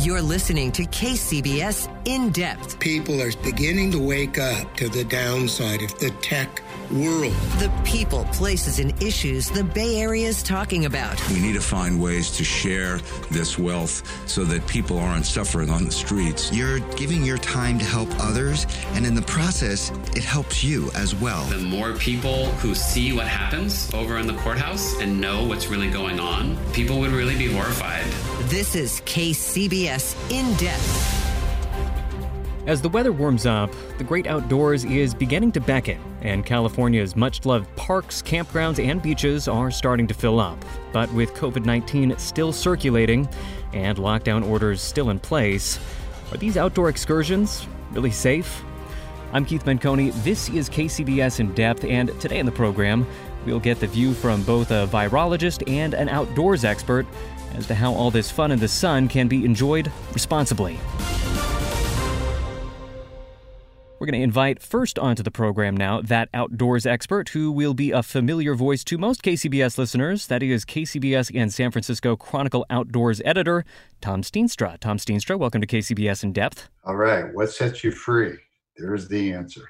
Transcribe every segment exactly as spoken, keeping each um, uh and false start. You're listening to K C B S In Depth. People are beginning to wake up to the downside of the tech world. The people, places, and issues the Bay Area is talking about. We need to find ways to share this wealth so that people aren't suffering on the streets. You're giving your time to help others, and in the process, it helps you as well. The more people who see what happens over in the courthouse and know what's really going on, people would really be horrified. This is K C B S In Depth. As the weather warms up, the great outdoors is beginning to beckon, and California's much-loved parks, campgrounds, and beaches are starting to fill up. But with covid nineteen still circulating and lockdown orders still in place, are these outdoor excursions really safe? I'm Keith Manconi. This is K C B S In Depth, and today in the program, we'll get the view from both a virologist and an outdoors expert as to how all this fun in the sun can be enjoyed responsibly. We're going to invite first onto the program now that outdoors expert who will be a familiar voice to most K C B S listeners. That is K C B S and San Francisco Chronicle Outdoors editor, Tom Steenstra. Tom Steenstra, welcome to K C B S In Depth. All right. What sets you free? There's the answer.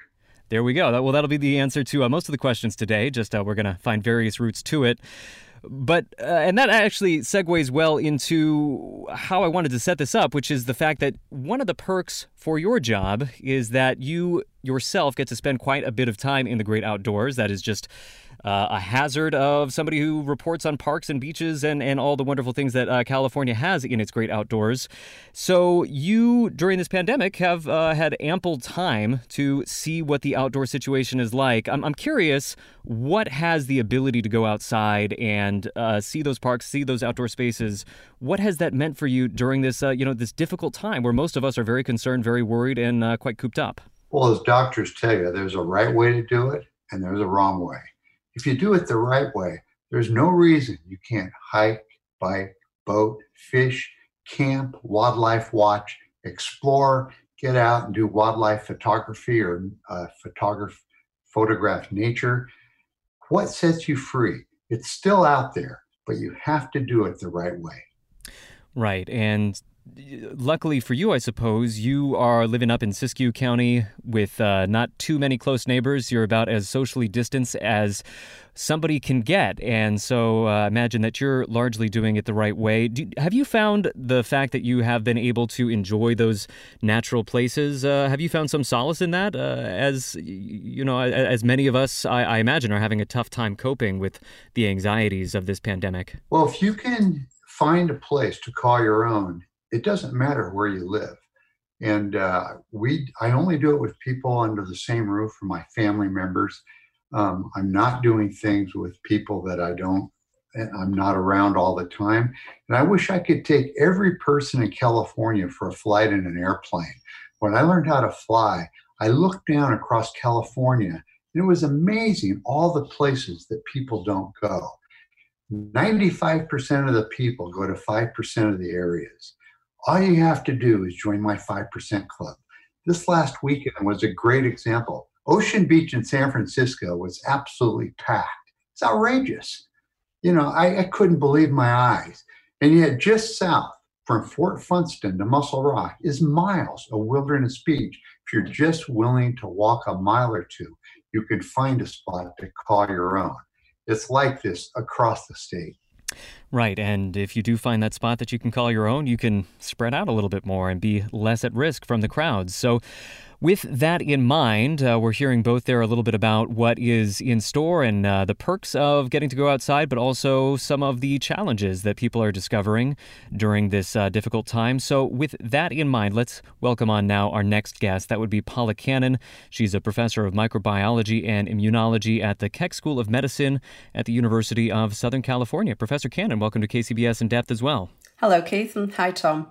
There we go. Well, that'll be the answer to uh, most of the questions today. Just uh, we're going to find various routes to it. But, uh, and that actually segues well into how I wanted to set this up, which is the fact that one of the perks for your job is that you yourself get to spend quite a bit of time in the great outdoors. That is just uh, a hazard of somebody who reports on parks and beaches and, and all the wonderful things that uh, California has in its great outdoors. So you, during this pandemic, have uh, had ample time to see what the outdoor situation is like. I'm, I'm curious, what has the ability to go outside and uh, see those parks, see those outdoor spaces? What has that meant for you during this, uh, you know, this difficult time where most of us are very concerned, very worried, and uh, quite cooped up? Well, as doctors tell you, there's a right way to do it and there's a wrong way. If you do it the right way, there's no reason you can't hike, bike, boat, fish, camp, wildlife watch, explore, get out and do wildlife photography or uh, photograph, photograph nature. What sets you free? It's still out there, but you have to do it the right way. Right. And luckily for you, I suppose, you are living up in Siskiyou County with uh, not too many close neighbors. You're about as socially distanced as somebody can get. And so uh, imagine that you're largely doing it the right way. Do, have you found the fact that you have been able to enjoy those natural places? Uh, have you found some solace in that? Uh, as you know, as many of us, I, I imagine, are having a tough time coping with the anxieties of this pandemic. Well, if you can find a place to call your own, it doesn't matter where you live. And uh, we I only do it with people under the same roof for my family members. Um, I'm not doing things with people that I don't, I'm not around all the time. And I wish I could take every person in California for a flight in an airplane. When I learned how to fly, I looked down across California and it was amazing all the places that people don't go. ninety-five percent of the people go to five percent of the areas. All you have to do is join my five percent club. This last weekend was a great example. Ocean Beach in San Francisco was absolutely packed. It's outrageous. You know, I, I couldn't believe my eyes. And yet just south from Fort Funston to Mussel Rock is miles of wilderness beach. If you're just willing to walk a mile or two, you can find a spot to call your own. It's like this across the state. Right, and if you do find that spot that you can call your own, you can spread out a little bit more and be less at risk from the crowds. So with that in mind, uh, we're hearing both there a little bit about what is in store and uh, the perks of getting to go outside, but also some of the challenges that people are discovering during this uh, difficult time. So with that in mind, let's welcome on now our next guest. That would be Paula Cannon. She's a professor of microbiology and immunology at the Keck School of Medicine at the University of Southern California. Professor Cannon, welcome to K C B S In Depth as well. Hello, Keith, and hi, Tom.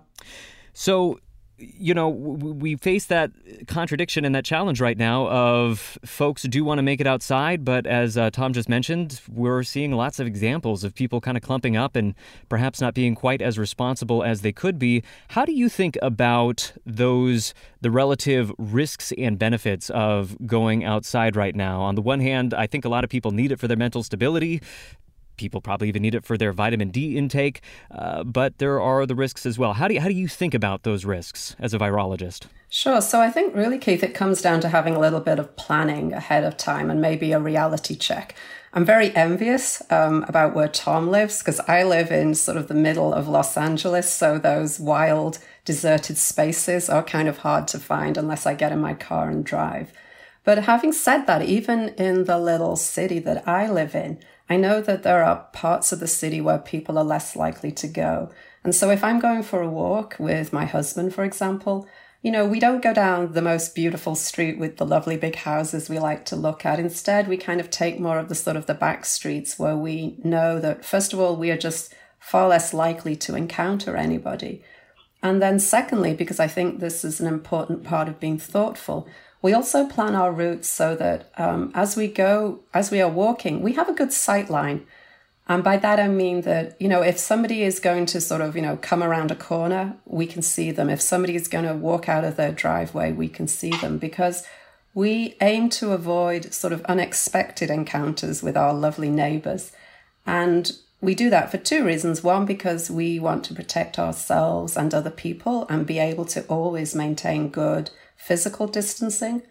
So, you know, we face that contradiction and that challenge right now of folks who do want to make it outside. But as uh, Tom just mentioned, we're seeing lots of examples of people kind of clumping up and perhaps not being quite as responsible as they could be. How do you think about those, the relative risks and benefits of going outside right now? On the one hand, I think a lot of people need it for their mental stability. people probably even need it for their vitamin D intake, uh, but there are the risks as well. How do you, how do you think about those risks as a virologist? Sure. So I think really, Keith, it comes down to having a little bit of planning ahead of time and maybe a reality check. I'm very envious um, about where Tom lives, because I live in sort of the middle of Los Angeles. So those wild, deserted spaces are kind of hard to find unless I get in my car and drive. But having said that, even in the little city that I live in, I know that there are parts of the city where people are less likely to go. And so if I'm going for a walk with my husband, for example, you know, we don't go down the most beautiful street with the lovely big houses we like to look at. Instead, we kind of take more of the sort of the back streets where we know that, first of all, we are just far less likely to encounter anybody. And then secondly, because I think this is an important part of being thoughtful, we also plan our routes so that um, as we go, as we are walking, we have a good sight line. And by that, I mean that, you know, if somebody is going to sort of, you know, come around a corner, we can see them. If somebody is going to walk out of their driveway, we can see them, because we aim to avoid sort of unexpected encounters with our lovely neighbors. And we do that for two reasons. One, because we want to protect ourselves and other people and be able to always maintain good physical distancing.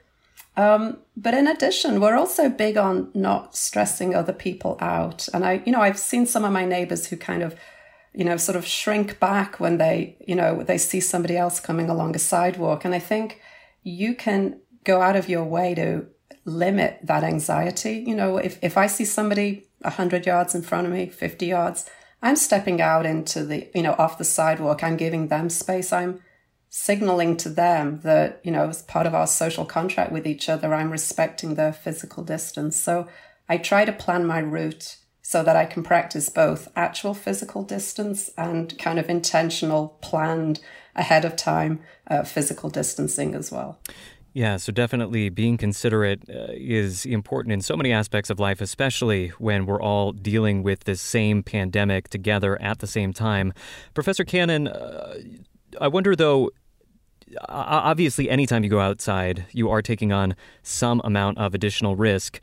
Um, but in addition, we're also big on not stressing other people out. And I, you know, I've seen some of my neighbors who kind of, you know, sort of shrink back when they, you know, they see somebody else coming along a sidewalk. And I think you can go out of your way to limit that anxiety. You know, if, if I see somebody one hundred yards in front of me, fifty yards, I'm stepping out into the, you know, off the sidewalk. I'm giving them space. I'm signaling to them that, you know, as part of our social contract with each other, I'm respecting their physical distance. So I try to plan my route so that I can practice both actual physical distance and kind of intentional, planned ahead of time uh, physical distancing as well. Yeah, so definitely being considerate uh, is important in so many aspects of life, especially when we're all dealing with this same pandemic together at the same time. Professor Cannon, uh, I wonder, though, obviously, anytime you go outside, you are taking on some amount of additional risk.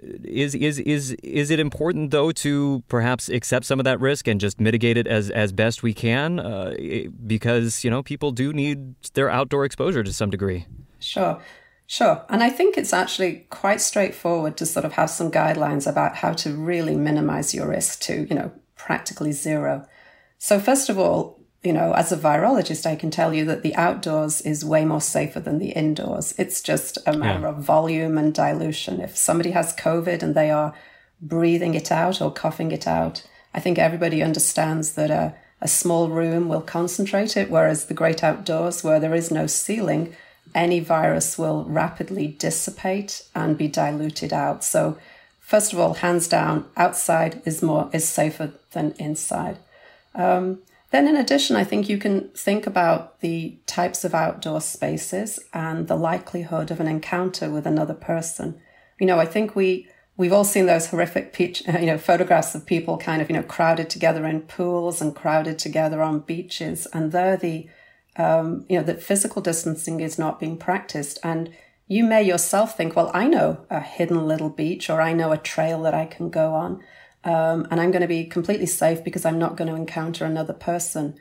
Is is is is it important, though, to perhaps accept some of that risk and just mitigate it as, as best we can? Uh, because, you know, people do need their outdoor exposure to some degree. Sure, sure. And I think it's actually quite straightforward to sort of have some guidelines about how to really minimize your risk to, you know, practically zero. So first of all, you know, as a virologist, I can tell you that the outdoors is way more safer than the indoors. It's just a matter yeah. of volume and dilution. If somebody has COVID and they are breathing it out or coughing it out, I think everybody understands that a, a small room will concentrate it, whereas the great outdoors, where there is no ceiling, any virus will rapidly dissipate and be diluted out. So first of all, hands down, outside is more is safer than inside. Um Then in addition, I think you can think about the types of outdoor spaces and the likelihood of an encounter with another person. You know, I think we, we've all seen those horrific peach, you know, photographs of people kind of, you know, crowded together in pools and crowded together on beaches. And there the, um, you know, that physical distancing is not being practiced. And you may yourself think, well, I know a hidden little beach, or I know a trail that I can go on. Um, and I'm going to be completely safe because I'm not going to encounter another person.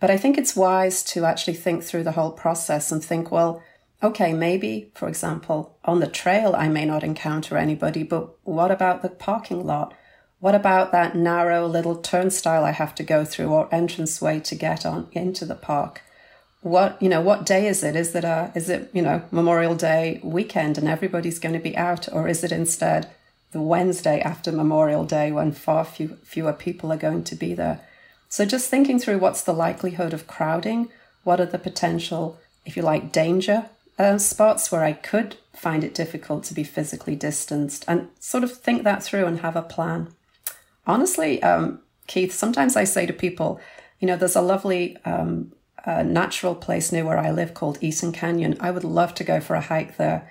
But I think it's wise to actually think through the whole process and think, well, okay, maybe, for example, on the trail, I may not encounter anybody, but what about the parking lot? What about that narrow little turnstile I have to go through, or entranceway to get on into the park? What, you know, what day is it? Is it, a, is it, you know, Memorial Day weekend and everybody's going to be out, or is it instead the Wednesday after Memorial Day when far few, fewer people are going to be there? So just thinking through what's the likelihood of crowding, what are the potential, if you like, danger uh, spots where I could find it difficult to be physically distanced, and sort of think that through and have a plan. Honestly, um, Keith, sometimes I say to people, you know, there's a lovely um, uh, natural place near where I live called Eaton Canyon. I would love to go for a hike there.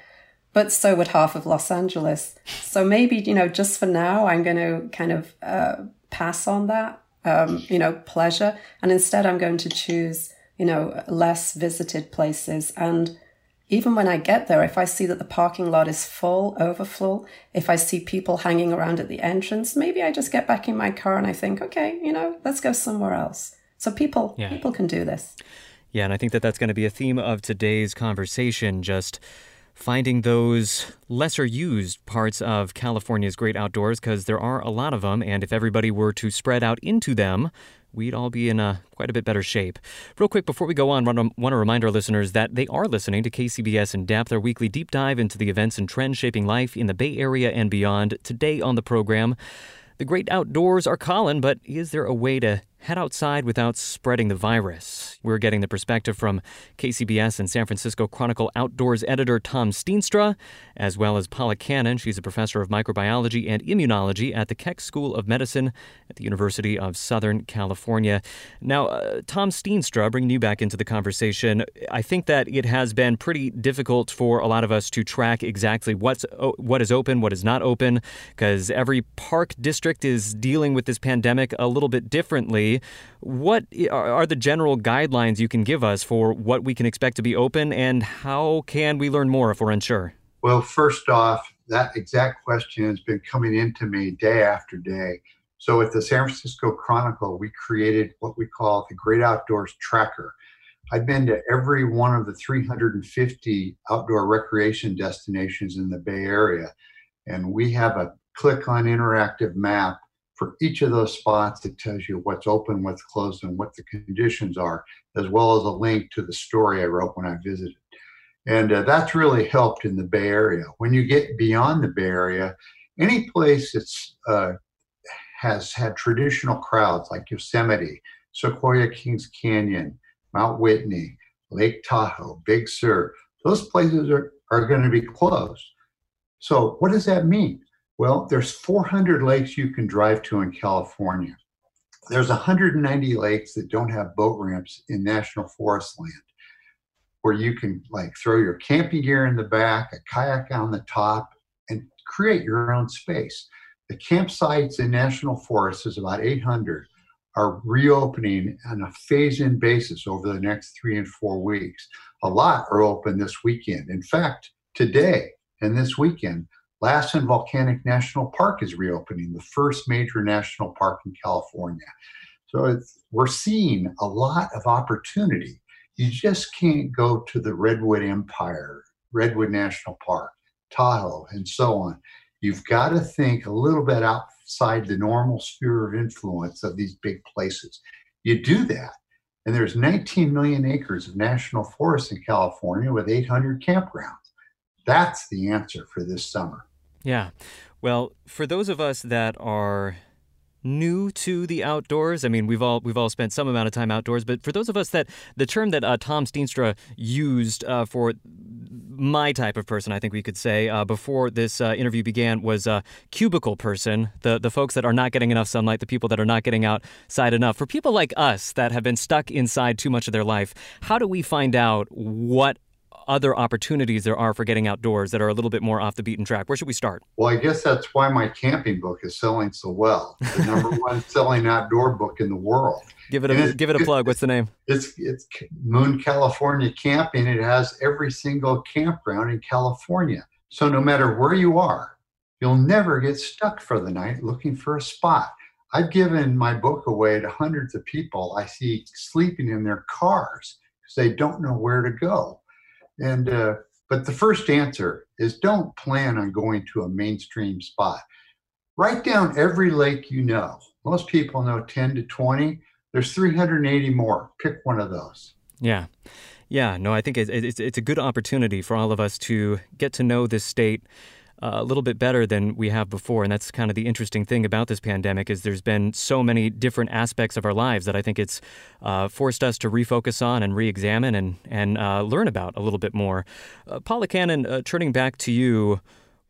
But so would half of Los Angeles. So maybe, you know, just for now, I'm going to kind of uh, pass on that, um, you know, pleasure. And instead, I'm going to choose, you know, less visited places. And Even when I get there, if I see that the parking lot is full, overfull, if I see people hanging around at the entrance, maybe I just get back in my car and I think, okay, you know, let's go somewhere else. So people, yeah. people can do this. Yeah, and I think that that's going to be a theme of today's conversation, just finding those lesser used parts of California's great outdoors, because there are a lot of them, and if everybody were to spread out into them, we'd all be in a, quite a bit better shape. Real quick, before we go on, I want to remind our listeners that they are listening to K C B S In Depth, our weekly deep dive into the events and trends shaping life in the Bay Area and beyond. Today on the program, the great outdoors are calling, but is there a way to head outside without spreading the virus? We're getting the perspective from K C B S and San Francisco Chronicle outdoors editor Tom Steenstra, as well as Paula Cannon. She's a professor of microbiology and immunology at the Keck School of Medicine at the University of Southern California. Now, uh, Tom Steenstra, bringing you back into the conversation, I think that it has been pretty difficult for a lot of us to track exactly what's o- what is open, what is not open, because every park district is dealing with this pandemic a little bit differently. What are the general guidelines you can give us for what we can expect to be open, and how can we learn more if we're unsure? Well, first off, that exact question has been coming into me day after day. So at the San Francisco Chronicle, we created what we call the Great Outdoors Tracker. I've been to every one of the three hundred fifty outdoor recreation destinations in the Bay Area, and we have a click-on interactive map for each of those spots that tells you what's open, what's closed, and what the conditions are, as well as a link to the story I wrote when I visited. And uh, that's really helped in the Bay Area. When you get beyond the Bay Area, any place that's uh, has had traditional crowds like Yosemite, Sequoia Kings Canyon, Mount Whitney, Lake Tahoe, Big Sur, those places are, are going to be closed. So what does that mean? Well, there's four hundred lakes you can drive to in California. There's one hundred ninety lakes that don't have boat ramps in national forest land, where you can like throw your camping gear in the back, a kayak on the top, and create your own space. The campsites in national forests, is about eight hundred, are reopening on a phase-in basis over the next three and four weeks. A lot are open this weekend. In fact, today and this weekend, Lassen Volcanic National Park is reopening, the first major national park in California. So it's, we're seeing a lot of opportunity. You just can't go to the Redwood Empire, Redwood National Park, Tahoe, and so on. You've got to think a little bit outside the normal sphere of influence of these big places. You do that, and there's nineteen million acres of national forest in California with eight hundred campgrounds. That's the answer for this summer. Yeah. Well, for those of us that are new to the outdoors, I mean, we've all we've all spent some amount of time outdoors, but for those of us that the term that uh, Tom Steenstra used uh, for my type of person, I think we could say, uh, before this uh, interview began was uh, cubicle person, the, the folks that are not getting enough sunlight, the people that are not getting outside enough. For people like us that have been stuck inside too much of their life, how do we find out what other opportunities there are for getting outdoors that are a little bit more off the beaten track? Where should we start? Well, I guess that's why my camping book is selling so well. The number one selling outdoor book in the world. Give it a give it a plug. What's the name? It's it's Moon California Camping. It has every single campground in California. So no matter where you are, you'll never get stuck for the night looking for a spot. I've given my book away to hundreds of people I see sleeping in their cars because they don't know where to go. And uh, but the first answer is don't plan on going to a mainstream spot. Write down every lake you know. Most people know ten to twenty. There's three hundred eighty more. Pick one of those. Yeah. Yeah. No, I think it's, it's, it's a good opportunity for all of us to get to know this state Uh, a little bit better than we have before. And that's kind of the interesting thing about this pandemic is there's been so many different aspects of our lives that I think it's uh, forced us to refocus on and re-examine and, and uh, learn about a little bit more. Uh, Paula Cannon, uh, turning back to you.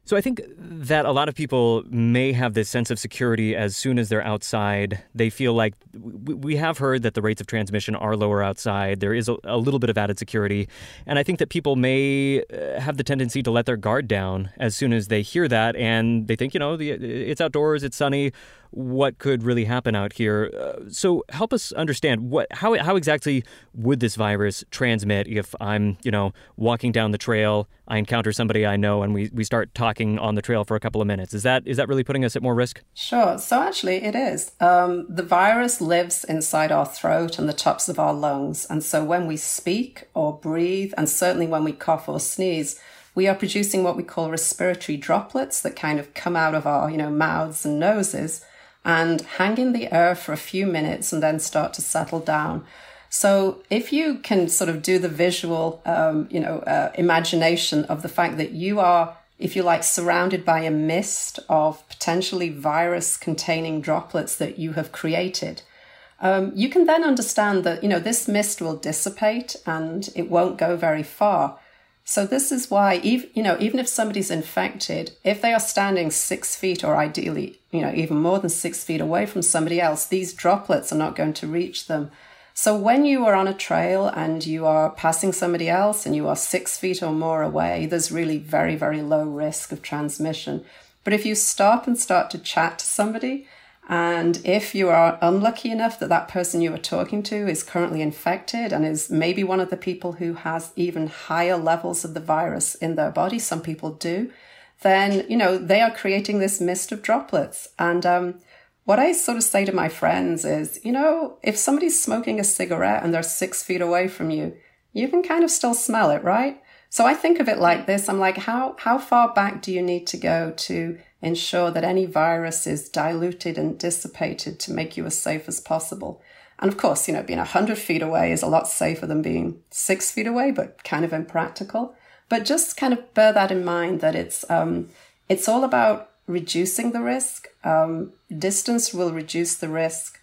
So I think that a lot of people may have this sense of security as soon as they're outside. They feel like we have heard that the rates of transmission are lower outside. There is a little bit of added security. And I think that people may have the tendency to let their guard down as soon as they hear that. And they think, you know, the, it's outdoors, it's sunny. what could really happen out here. Uh, so help us understand what how how exactly would this virus transmit if I'm, you know, walking down the trail, I encounter somebody I know, and we, we start talking on the trail for a couple of minutes. Is that is that really putting us at more risk? Sure. So actually it is. Um, the virus lives inside our throat and the tops of our lungs. And so when we speak or breathe, and certainly when we cough or sneeze, we are producing what we call respiratory droplets that kind of come out of our, you know, mouths and noses and hang in the air for a few minutes and then start to settle down. So if you can sort of do the visual, um, you know, uh, imagination of the fact that you are, if you like, surrounded by a mist of potentially virus-containing droplets that you have created, um, you can then understand that, you know, this mist will dissipate and it won't go very far. So this is why, even, you know, even if somebody's infected, if they are standing six feet or ideally, you know, even more than six feet away from somebody else, these droplets are not going to reach them. So when you are on a trail and you are passing somebody else and you are six feet or more away, there's really very, very low risk of transmission. But if you stop and start to chat to somebody, and if you are unlucky enough that that person you are talking to is currently infected and is maybe one of the people who has even higher levels of the virus in their body, some people do, then, you know, they are creating this mist of droplets. And um, what I sort of say to my friends is, you know, if somebody's smoking a cigarette and they're six feet away from you, you can kind of still smell it, right? So I think of it like this. I'm like, how how far back do you need to go to ensure that any virus is diluted and dissipated to make you as safe as possible? And of course, you know, being one hundred feet away is a lot safer than being six feet away, but kind of impractical. But just kind of bear that in mind, that it's um, it's all about reducing the risk. Um, distance will reduce the risk,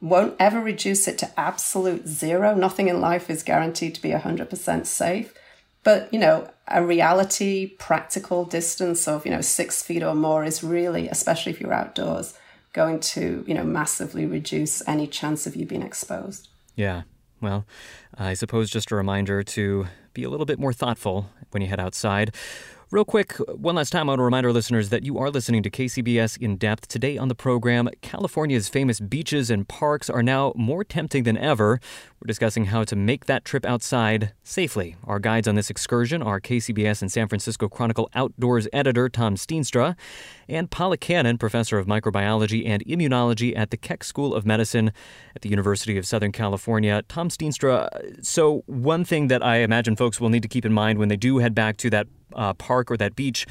won't ever reduce it to absolute zero. Nothing in life is guaranteed to be one hundred percent safe. But, you know, a reality, practical distance of, you know, six feet or more is really, especially if you're outdoors, going to, you know, massively reduce any chance of you being exposed. Yeah. Well, I suppose just a reminder to be a little bit more thoughtful when you head outside. Real quick, one last time, I want to remind our listeners that you are listening to K C B S In Depth. Today on the program, California's famous beaches and parks are now more tempting than ever. We're discussing how to make that trip outside safely. Our guides on this excursion are K C B S and San Francisco Chronicle Outdoors editor Tom Steenstra and Paula Cannon, professor of microbiology and immunology at the Keck School of Medicine at the University of Southern California. Tom Steenstra, so one thing that I imagine folks will need to keep in mind when they do head back to that Uh, park or that beach,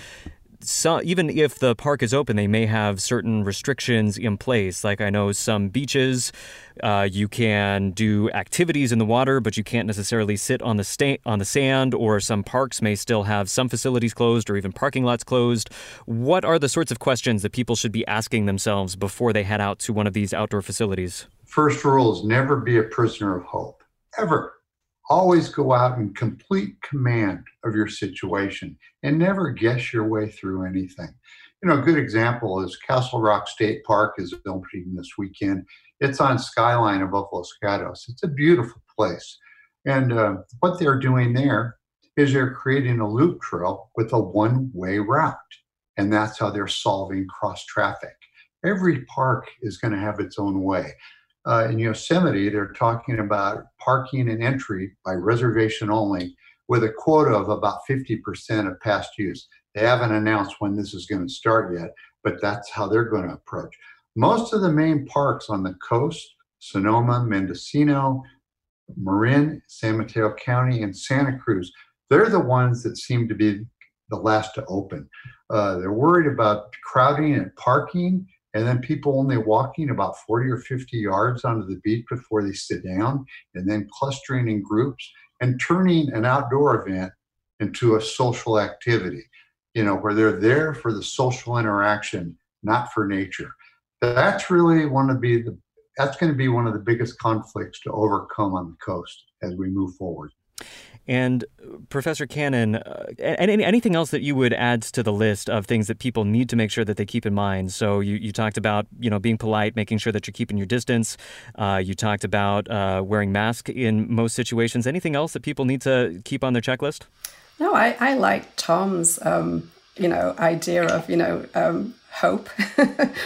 so even if the park is open, they may have certain restrictions in place. Like I know some beaches, uh, you can do activities in the water, but you can't necessarily sit on the sta- on the sand, or some parks may still have some facilities closed or even parking lots closed. What are the sorts of questions that people should be asking themselves before they head out to one of these outdoor facilities? First rule is never be a prisoner of hope, ever. Always go out in complete command of your situation and never guess your way through anything. You know, a good example is Castle Rock State Park is opening this weekend. It's on Skyline of Los Gatos. It's a beautiful place. And uh, what they're doing there is they're creating a loop trail with a one-way route. And that's how they're solving cross-traffic. Every park is going to have its own way. Uh, in Yosemite, they're talking about parking and entry by reservation only with a quota of about fifty percent of past use. They haven't announced when this is going to start yet, but that's how they're going to approach. Most of the main parks on the coast, Sonoma, Mendocino, Marin, San Mateo County, and Santa Cruz, they're the ones that seem to be the last to open. Uh, they're worried about crowding and parking, and then people only walking about forty or fifty yards onto the beach before they sit down, and then clustering in groups and turning an outdoor event into a social activity, you know, where they're there for the social interaction, not for nature. That's really one of the, that's going to be one of the biggest conflicts to overcome on the coast as we move forward. And Professor Cannon, uh, any, anything else that you would add to the list of things that people need to make sure that they keep in mind? So you, you talked about, you know, being polite, making sure that you're keeping your distance. Uh, you talked about uh, wearing masks in most situations. Anything else that people need to keep on their checklist? No, I, I like Tom's, um, you know, idea of, you know, um, hope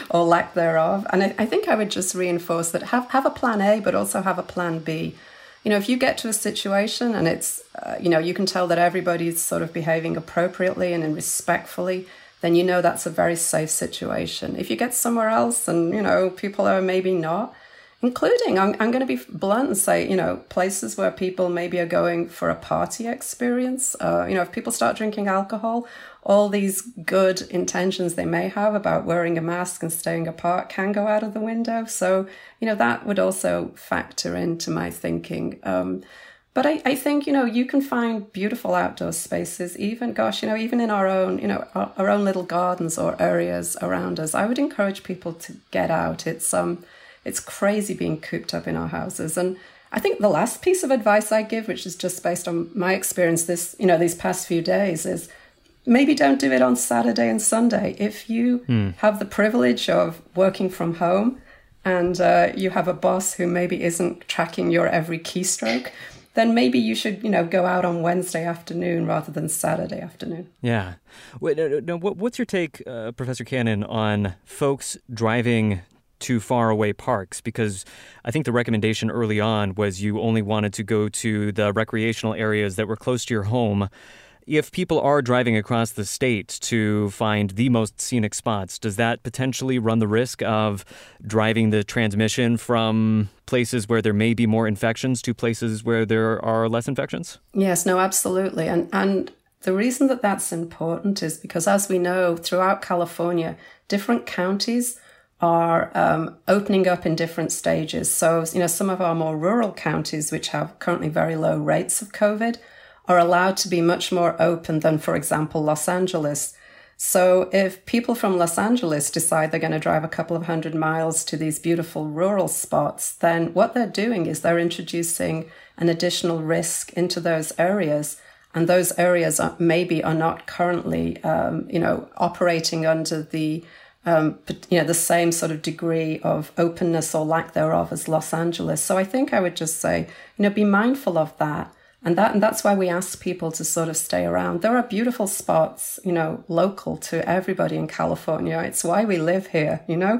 or lack thereof. And I, I think I would just reinforce that have, have a plan A, but also have a plan B. You know, if you get to a situation and it's, uh, you know, you can tell that everybody's sort of behaving appropriately and respectfully, then you know that's a very safe situation. If you get somewhere else and, you know, people are maybe not, including, I'm, I'm going to be blunt and say, you know, places where people maybe are going for a party experience, uh, you know, if people start drinking alcohol, all these good intentions they may have about wearing a mask and staying apart can go out of the window. So, you know, that would also factor into my thinking. Um, but I, I think, you know, you can find beautiful outdoor spaces, even, gosh, you know, even in our own, you know, our, our own little gardens or areas around us. I would encourage people to get out. It's, um, It's crazy being cooped up in our houses. And I think the last piece of advice I give, which is just based on my experience this, you know, these past few days, is maybe don't do it on Saturday and Sunday. If you mm. have the privilege of working from home and uh, you have a boss who maybe isn't tracking your every keystroke, then maybe you should, you know, go out on Wednesday afternoon rather than Saturday afternoon. Yeah. Wait, no, no, what's your take, uh, Professor Cannon, on folks driving to far away parks? Because I think the recommendation early on was you only wanted to go to the recreational areas that were close to your home. If people are driving across the state to find the most scenic spots, does that potentially run the risk of driving the transmission from places where there may be more infections to places where there are less infections? Yes, no, absolutely. And and the reason that that's important is because, as we know, throughout California, different counties are um, opening up in different stages. So, you know, some of our more rural counties, which have currently very low rates of COVID, are allowed to be much more open than, for example, Los Angeles. So if people from Los Angeles decide they're going to drive a couple of hundred miles to these beautiful rural spots, then what they're doing is they're introducing an additional risk into those areas. And those areas are, maybe are not currently, um, you know, operating under the Um, but, you know, the same sort of degree of openness or lack thereof as Los Angeles. So I think I would just say, you know, be mindful of that. And that, and that's why we ask people to sort of stay around. There are beautiful spots, you know, local to everybody in California. It's why we live here, you know.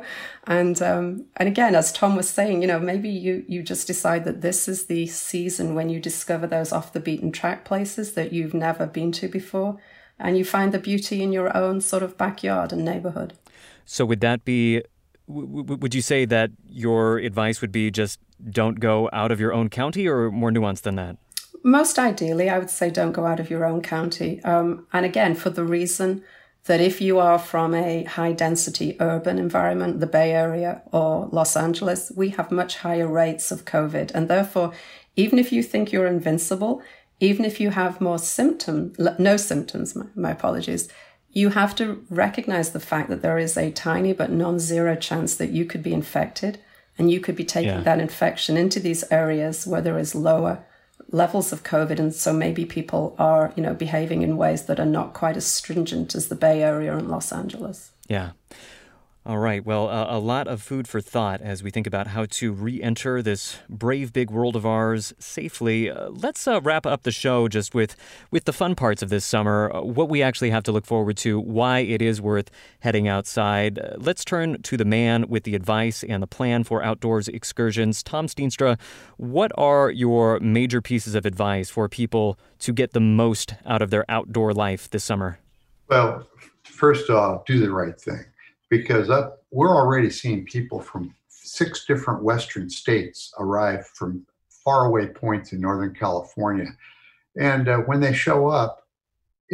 And um, and again, as Tom was saying, you know, maybe you, you just decide that this is the season when you discover those off the beaten track places that you've never been to before. And you find the beauty in your own sort of backyard and neighborhood. So would that be, w- w- would you say that your advice would be just don't go out of your own county, or more nuanced than that? Most ideally, I would say don't go out of your own county. Um, and again, for the reason that if you are from a high density urban environment, the Bay Area or Los Angeles, we have much higher rates of COVID. And therefore, even if you think you're invincible, even if you have more symptoms, no symptoms, my, my apologies, you have to recognize the fact that there is a tiny but non-zero chance that you could be infected, and you could be taking yeah. that infection into these areas where there is lower levels of COVID. And so maybe people are, you know, behaving in ways that are not quite as stringent as the Bay Area and Los Angeles. Yeah. All right. Well, uh, a lot of food for thought as we think about how to re-enter this brave big world of ours safely. Uh, let's uh, wrap up the show just with, with the fun parts of this summer, uh, what we actually have to look forward to, why it is worth heading outside. Uh, let's turn to the man with the advice and the plan for outdoors excursions. Tom Steenstra, what are your major pieces of advice for people to get the most out of their outdoor life this summer? Well, first off, do the right thing. Because up, we're already seeing people from six different Western states arrive from faraway points in Northern California. And uh, when they show up,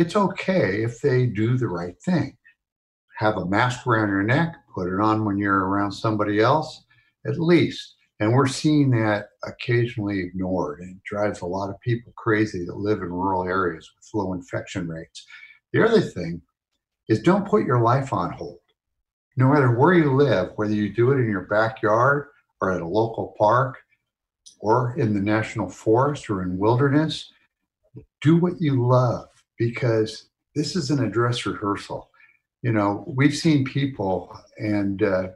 it's okay if they do the right thing. Have a mask around your neck, put it on when you're around somebody else, at least. And we're seeing that occasionally ignored, and it drives a lot of people crazy that live in rural areas with low infection rates. The other thing is, don't put your life on hold. No matter where you live, whether you do it in your backyard or at a local park or in the national forest or in wilderness, do what you love, because this isn't a dress rehearsal. You know, we've seen people, and uh,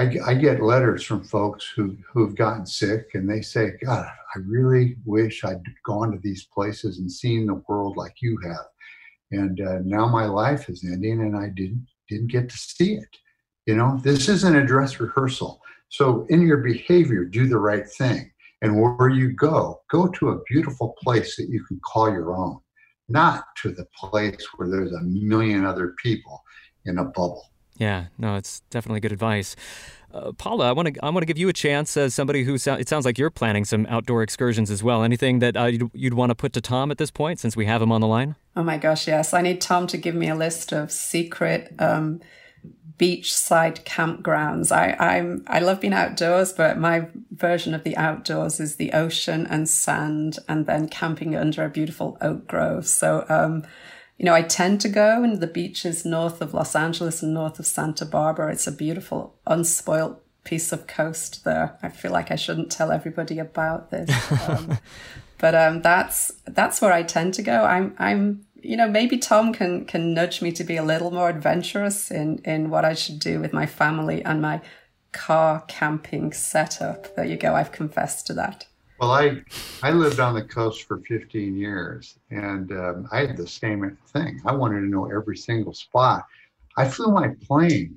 I, I get letters from folks who, who've gotten sick, and they say, God, I really wish I'd gone to these places and seen the world like you have. And uh, now my life is ending and I didn't didn't get to see it. You know, this isn't a dress rehearsal. So in your behavior, do the right thing. And where you go, go to a beautiful place that you can call your own, not to the place where there's a million other people in a bubble. Yeah, no, it's definitely good advice. Uh, Paula, I want to I want to give you a chance as somebody who so, it sounds like you're planning some outdoor excursions as well. Anything that uh, you'd, you'd want to put to Tom at this point, since we have him on the line? Oh my gosh, yes! I need Tom to give me a list of secret um, beachside campgrounds. I I'm I love being outdoors, but my version of the outdoors is the ocean and sand, and then camping under a beautiful oak grove. So. Um, You know, I tend to go into the beaches north of Los Angeles and north of Santa Barbara. It's a beautiful, unspoilt piece of coast there. I feel like I shouldn't tell everybody about this. Um, but um, that's that's where I tend to go. I'm, I'm, you know, maybe Tom can can nudge me to be a little more adventurous in, in what I should do with my family and my car camping setup. There you go. I've confessed to that. Well, I I lived on the coast for fifteen years, and um, I had the same thing. I wanted to know every single spot. I flew my plane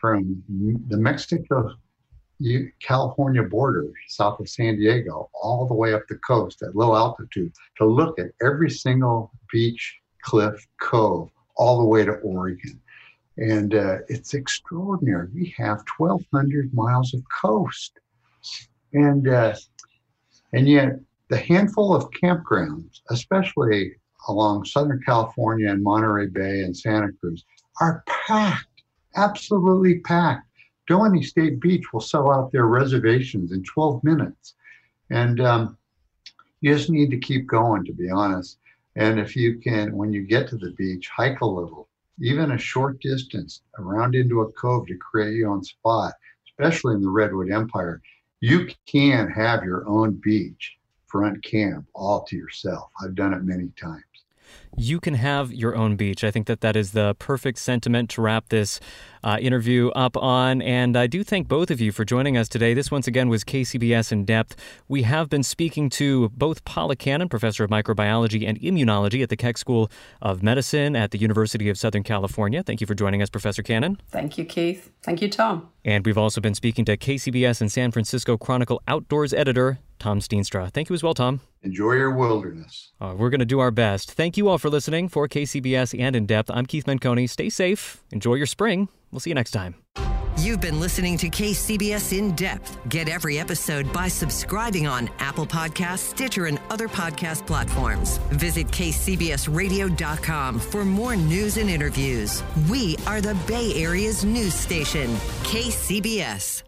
from the Mexico-California border, south of San Diego, all the way up the coast at low altitude to look at every single beach, cliff, cove, all the way to Oregon. And uh, it's extraordinary. We have twelve hundred miles of coast. And... Uh, And yet, the handful of campgrounds, especially along Southern California and Monterey Bay and Santa Cruz, are packed, absolutely packed. Doheny State Beach will sell out their reservations in twelve minutes. And um, you just need to keep going, to be honest. And if you can, when you get to the beach, hike a little, even a short distance around into a cove to create your own spot, especially in the Redwood Empire. You can have your own beach front camp all to yourself. I've done it many times. You can have your own beach. I think that that is the perfect sentiment to wrap this uh, interview up on. And I do thank both of you for joining us today. This once again was K C B S In Depth. We have been speaking to both Paula Cannon, professor of microbiology and immunology at the Keck School of Medicine at the University of Southern California. Thank you for joining us, Professor Cannon. Thank you, Keith. Thank you, Tom. And we've also been speaking to K C B S and San Francisco Chronicle outdoors editor, Tom Steenstra. Thank you as well, Tom. Enjoy your wilderness. Uh, we're going to do our best. Thank you all for listening. For K C B S and In Depth, I'm Keith Manconi. Stay safe. Enjoy your spring. We'll see you next time. You've been listening to K C B S In Depth. Get every episode by subscribing on Apple Podcasts, Stitcher, and other podcast platforms. Visit K C B S radio dot com for more news and interviews. We are the Bay Area's news station, K C B S.